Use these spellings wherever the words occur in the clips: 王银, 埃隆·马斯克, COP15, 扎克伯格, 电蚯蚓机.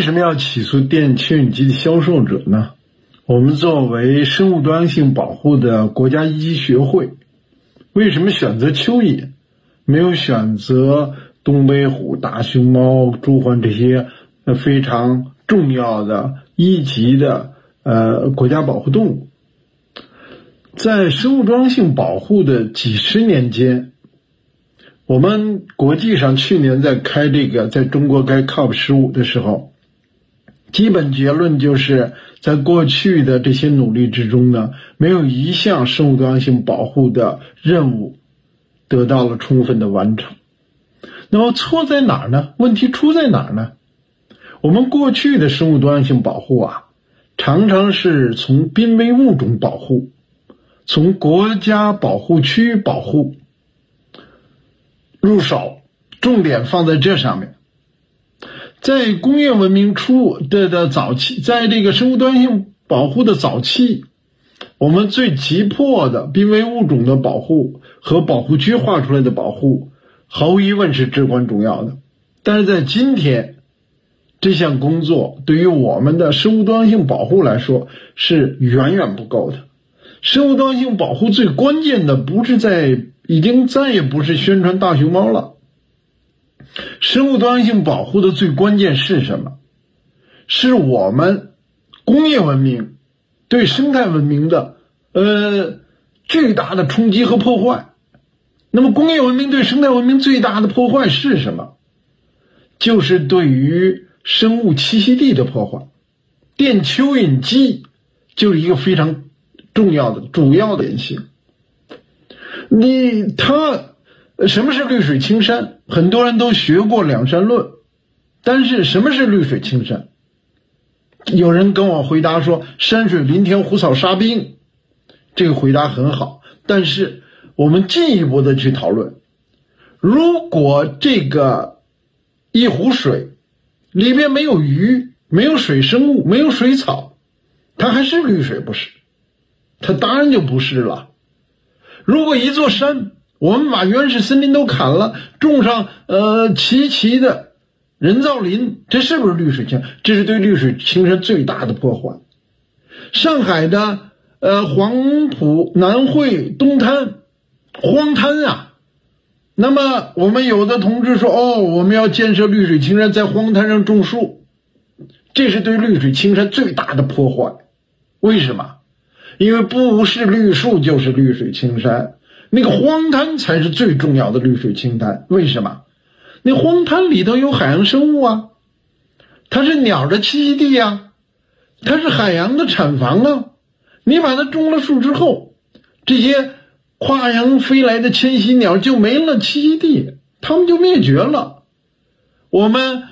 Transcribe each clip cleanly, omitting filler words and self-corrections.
为什么要起诉电蚯蚓机的销售者呢？我们作为生物多样性保护的国家一级学会，为什么选择蚯蚓，没有选择东北虎、大熊猫、朱鹮这些非常重要的一级的国家保护动物？在生物多样性保护的几十年间，我们国际上去年在中国开 COP15 的时候，基本结论就是在过去的这些努力之中呢，没有一项生物多样性保护的任务得到了充分的完成。那么错在哪儿呢？问题出在哪儿呢？我们过去的生物多样性保护常常是从濒危物种保护，从国家保护区保护入手，重点放在这上面。在工业文明初的早期，在这个生物多样性保护的早期，我们最急迫的濒危物种的保护和保护区划出来的保护，毫无疑问是至关重要的。但是在今天，这项工作对于我们的生物多样性保护来说是远远不够的。生物多样性保护最关键的不是已经再也不是宣传大熊猫了。生物多样性保护的最关键是什么？是我们工业文明对生态文明的巨大的冲击和破坏。那么工业文明对生态文明最大的破坏是什么？就是对于生物栖息地的破坏。电蚯蚓机就是一个非常重要的主要典型。什么是绿水青山？很多人都学过两山论，但是什么是绿水青山？有人跟我回答说山水林田湖草沙冰，这个回答很好，但是我们进一步的去讨论，如果这个一湖水里面没有鱼，没有水生物，没有水草，它还是绿水不是？它当然就不是了。如果一座山我们把原始森林都砍了，种上齐齐的人造林，这是不是绿水青山？这是对绿水青山最大的破坏。上海的黄埔、南汇、东滩荒滩那么我们有的同志说我们要建设绿水青山，在荒滩上种树，这是对绿水青山最大的破坏。为什么？因为不是绿树就是绿水青山，那个荒滩才是最重要的绿水青山。为什么？那荒滩里头有海洋生物它是鸟的栖息地它是海洋的产房你把它种了树之后，这些跨洋飞来的迁徙鸟就没了栖息地，它们就灭绝了。我们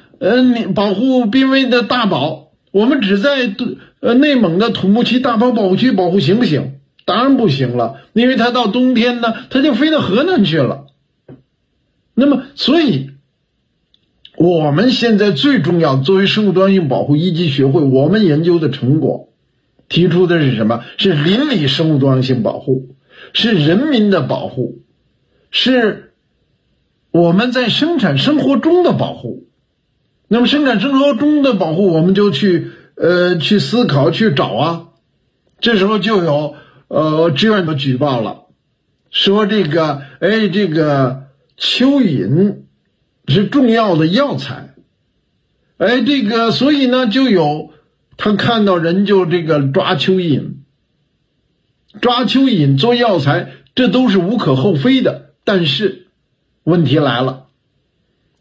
保护濒危的大宝，我们只在内蒙的土木齐大宝保护区保护行不行？当然不行了，因为它到冬天呢，它就飞到河南去了。那么，所以我们现在最重要，作为生物多样性保护一级学会，我们研究的成果提出的是什么？是邻里生物多样性保护，是人民的保护，是我们在生产生活中的保护。那么，生产生活中的保护，我们就去思考去找这时候就有。志愿者举报了，说这个蚯蚓是重要的药材，所以呢就有他看到人就抓蚯蚓做药材，这都是无可厚非的。但是问题来了，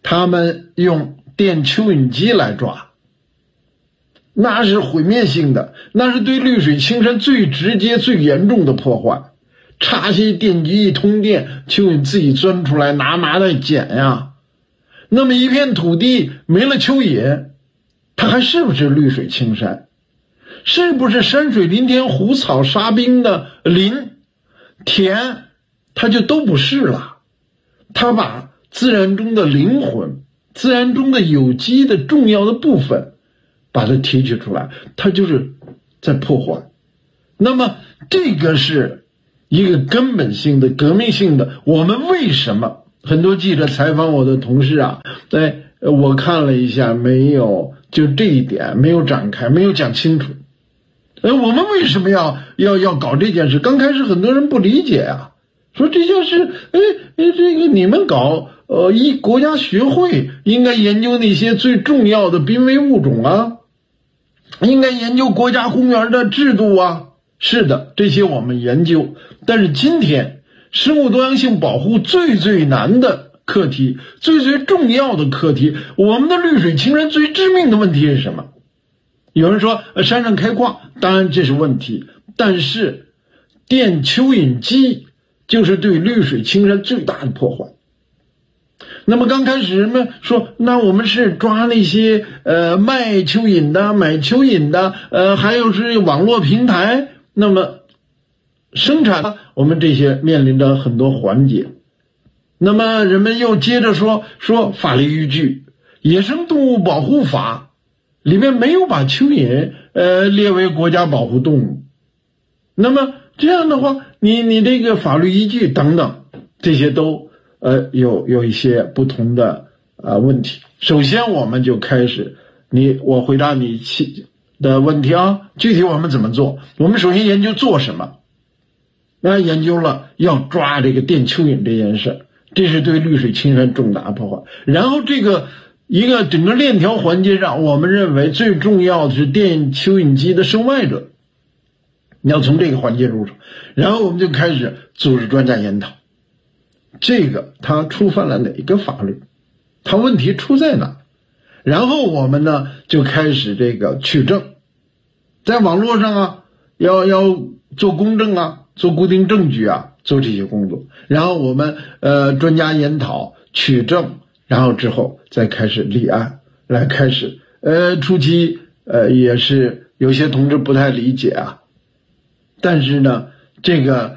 他们用电蚯蚓机来抓，那是毁灭性的，那是对绿水青山最直接最严重的破坏。插些电极一通电，蚯蚓自己钻出来拿麻袋捡那么一片土地没了蚯蚓，它还是不是绿水青山？是不是山水林田湖草沙冰的林田它就都不是了？它把自然中的灵魂，自然中的有机的重要的部分把它提取出来，它就是在破坏。那么这个是一个根本性的革命性的，我们为什么很多记者采访我的同事我看了一下，没有就这一点没有展开，没有讲清楚。我们为什么要搞这件事？刚开始很多人不理解啊，说这件事，这个你们搞，一国家学会应该研究那些最重要的濒危物种啊，应该研究国家公园的制度啊。是的，这些我们研究，但是今天生物多样性保护最难的课题，最重要的课题，我们的绿水青山最致命的问题是什么？有人说山上开矿，当然这是问题，但是电蚯蚓机就是对绿水青山最大的破坏。那么刚开始人们说，那我们是抓那些卖蚯蚓的、买蚯蚓的，还有是网络平台，那么生产的，我们这些面临着很多环节。那么人们又接着说法律依据，野生动物保护法里面没有把蚯蚓列为国家保护动物，那么这样的话，你这个法律依据等等，这些都有一些不同的问题。首先我们就开始，我回答你的问题啊，具体我们怎么做？我们首先研究做什么，那研究了要抓这个电蚯蚓这件事，这是对绿水青山重大破坏。然后这个一个整个链条环节上，我们认为最重要的是电蚯蚓机的售卖者，你要从这个环节入手。然后我们就开始组织专家研讨，这个它触犯了哪一个法律，它问题出在哪。然后我们呢就开始这个取证，在网络上啊要做公证啊，做固定证据啊，做这些工作。然后我们专家研讨取证，然后之后再开始立案，来开始初期也是有些同志不太理解啊，但是呢这个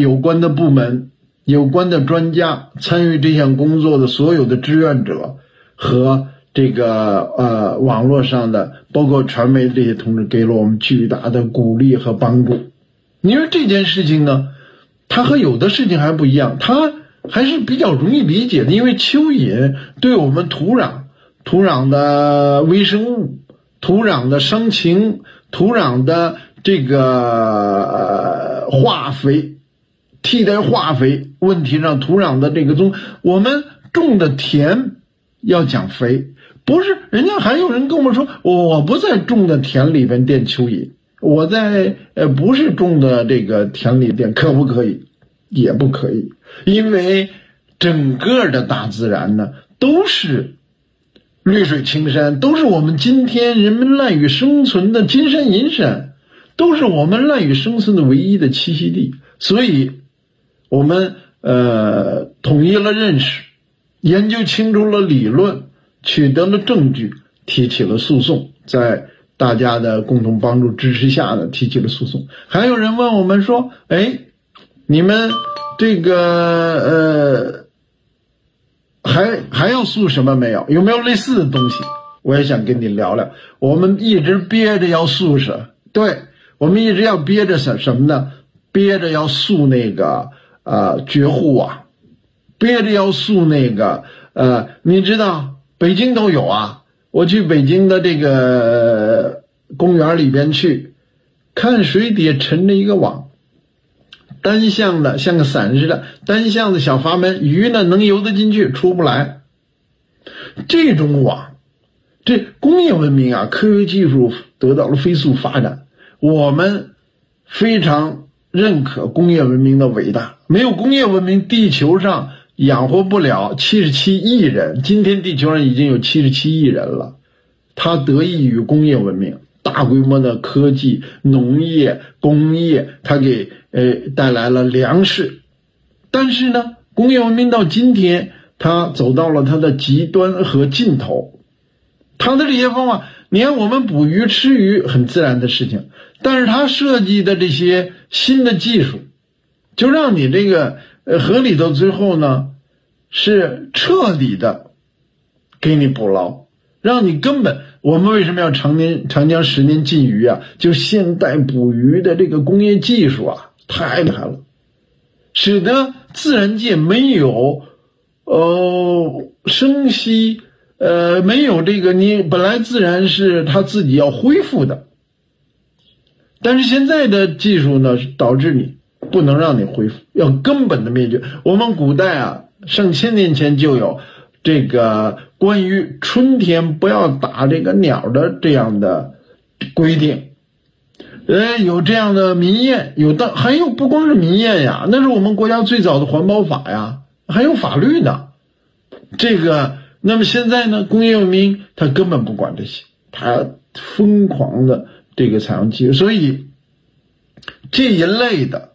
有关的部门、有关的专家、参与这项工作的所有的志愿者和这个网络上的包括传媒这些同志，给了我们巨大的鼓励和帮助。因为这件事情呢，它和有的事情还不一样，它还是比较容易理解的，因为蚯蚓对我们土壤的微生物、土壤的生情、土壤的这个化肥、替代化肥问题上，土壤的这个我们种的田要讲肥，不是人家还有人跟我们说，我不在种的田里边垫蚯蚓，我在不是种的这个田里边，可不可以？也不可以。因为整个的大自然呢都是绿水青山，都是我们今天人们赖以生存的金山银山，都是我们赖以生存的唯一的栖息地。所以我们统一了认识，研究清楚了理论，取得了证据，提起了诉讼，在大家的共同帮助支持下呢提起了诉讼。还有人问我们说，你们这个还要诉什么没有？有没有类似的东西？我也想跟你聊聊。我们一直憋着要诉我们一直要憋着什么呢？憋着要诉那个绝户啊，憋着要诉那个你知道北京都有啊，我去北京的这个公园里边去看，水底沉着一个网。单向的，像个伞似的，单向的小阀门，鱼呢能游得进去出不来。这种网，这工业文明啊，科学技术得到了飞速发展，我们非常认可工业文明的伟大，没有工业文明，地球上养活不了77亿人，今天地球上已经有77亿人了，它得益于工业文明，大规模的科技、农业、工业，它给带来了粮食。但是呢，工业文明到今天，它走到了它的极端和尽头。它的这些方法，你看我们捕鱼吃鱼很自然的事情，但是它设计的这些新的技术，就让你这个河里头最后呢是彻底的给你捕捞，让你根本，我们为什么要长江10年禁渔啊？就现代捕鱼的这个工业技术啊，太厉害了，使得自然界没有生息没有这个，你本来自然是它自己要恢复的，但是现在的技术呢，导致你不能让你恢复，要根本的灭绝。我们古代啊，上千年前就有这个关于春天不要打这个鸟的这样的规定，有这样的民谚，有的还有不光是民谚呀，那是我们国家最早的环保法呀，还有法律呢，这个。那么现在呢，工业文明它根本不管这些，它疯狂的这个采用技术，所以这一类的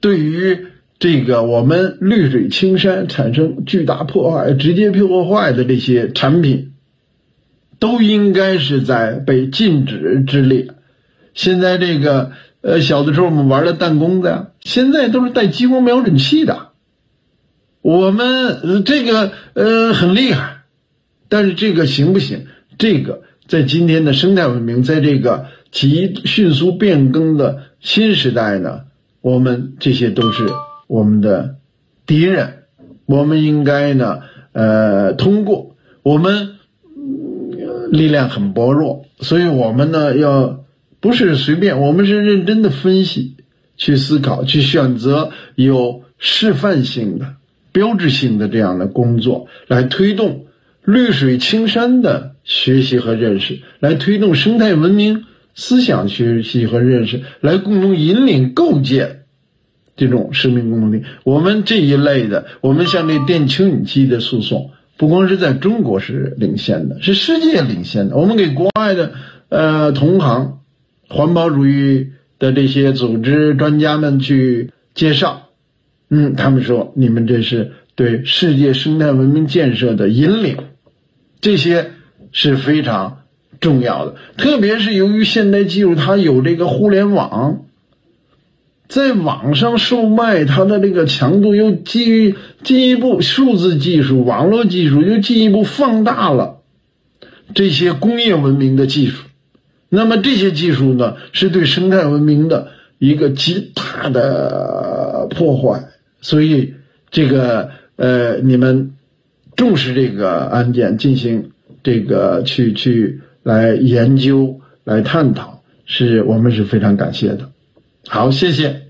对于这个我们绿水青山产生巨大破坏、直接破坏的这些产品，都应该是在被禁止之列。现在这个小的时候我们玩的弹弓子呀，现在都是带激光瞄准器的。我们这个很厉害，但是这个行不行？这个在今天的生态文明，在这个极迅速变更的新时代呢，我们这些都是我们的敌人。我们应该呢通过我们力量很薄弱，所以我们呢要不是随便，我们是认真的分析、去思考、去选择有示范性的、标志性的这样的工作，来推动绿水青山的学习和认识，来推动生态文明思想学习和认识，来共同引领构建这种生命共同体。我们这一类的，我们像这电蚯蚓机的诉讼，不光是在中国是领先的，是世界领先的。我们给国外的同行、环保主义的这些组织专家们去介绍，他们说你们这是对世界生态文明建设的引领，这些是非常重要的。特别是由于现代技术，它有这个互联网，在网上售卖它的这个强度又进一步数字技术、网络技术又进一步放大了这些工业文明的技术。那么这些技术呢，是对生态文明的一个极大的破坏。所以这个你们重视这个案件，进行这个去来研究、来探讨，我们是非常感谢的。好，谢谢。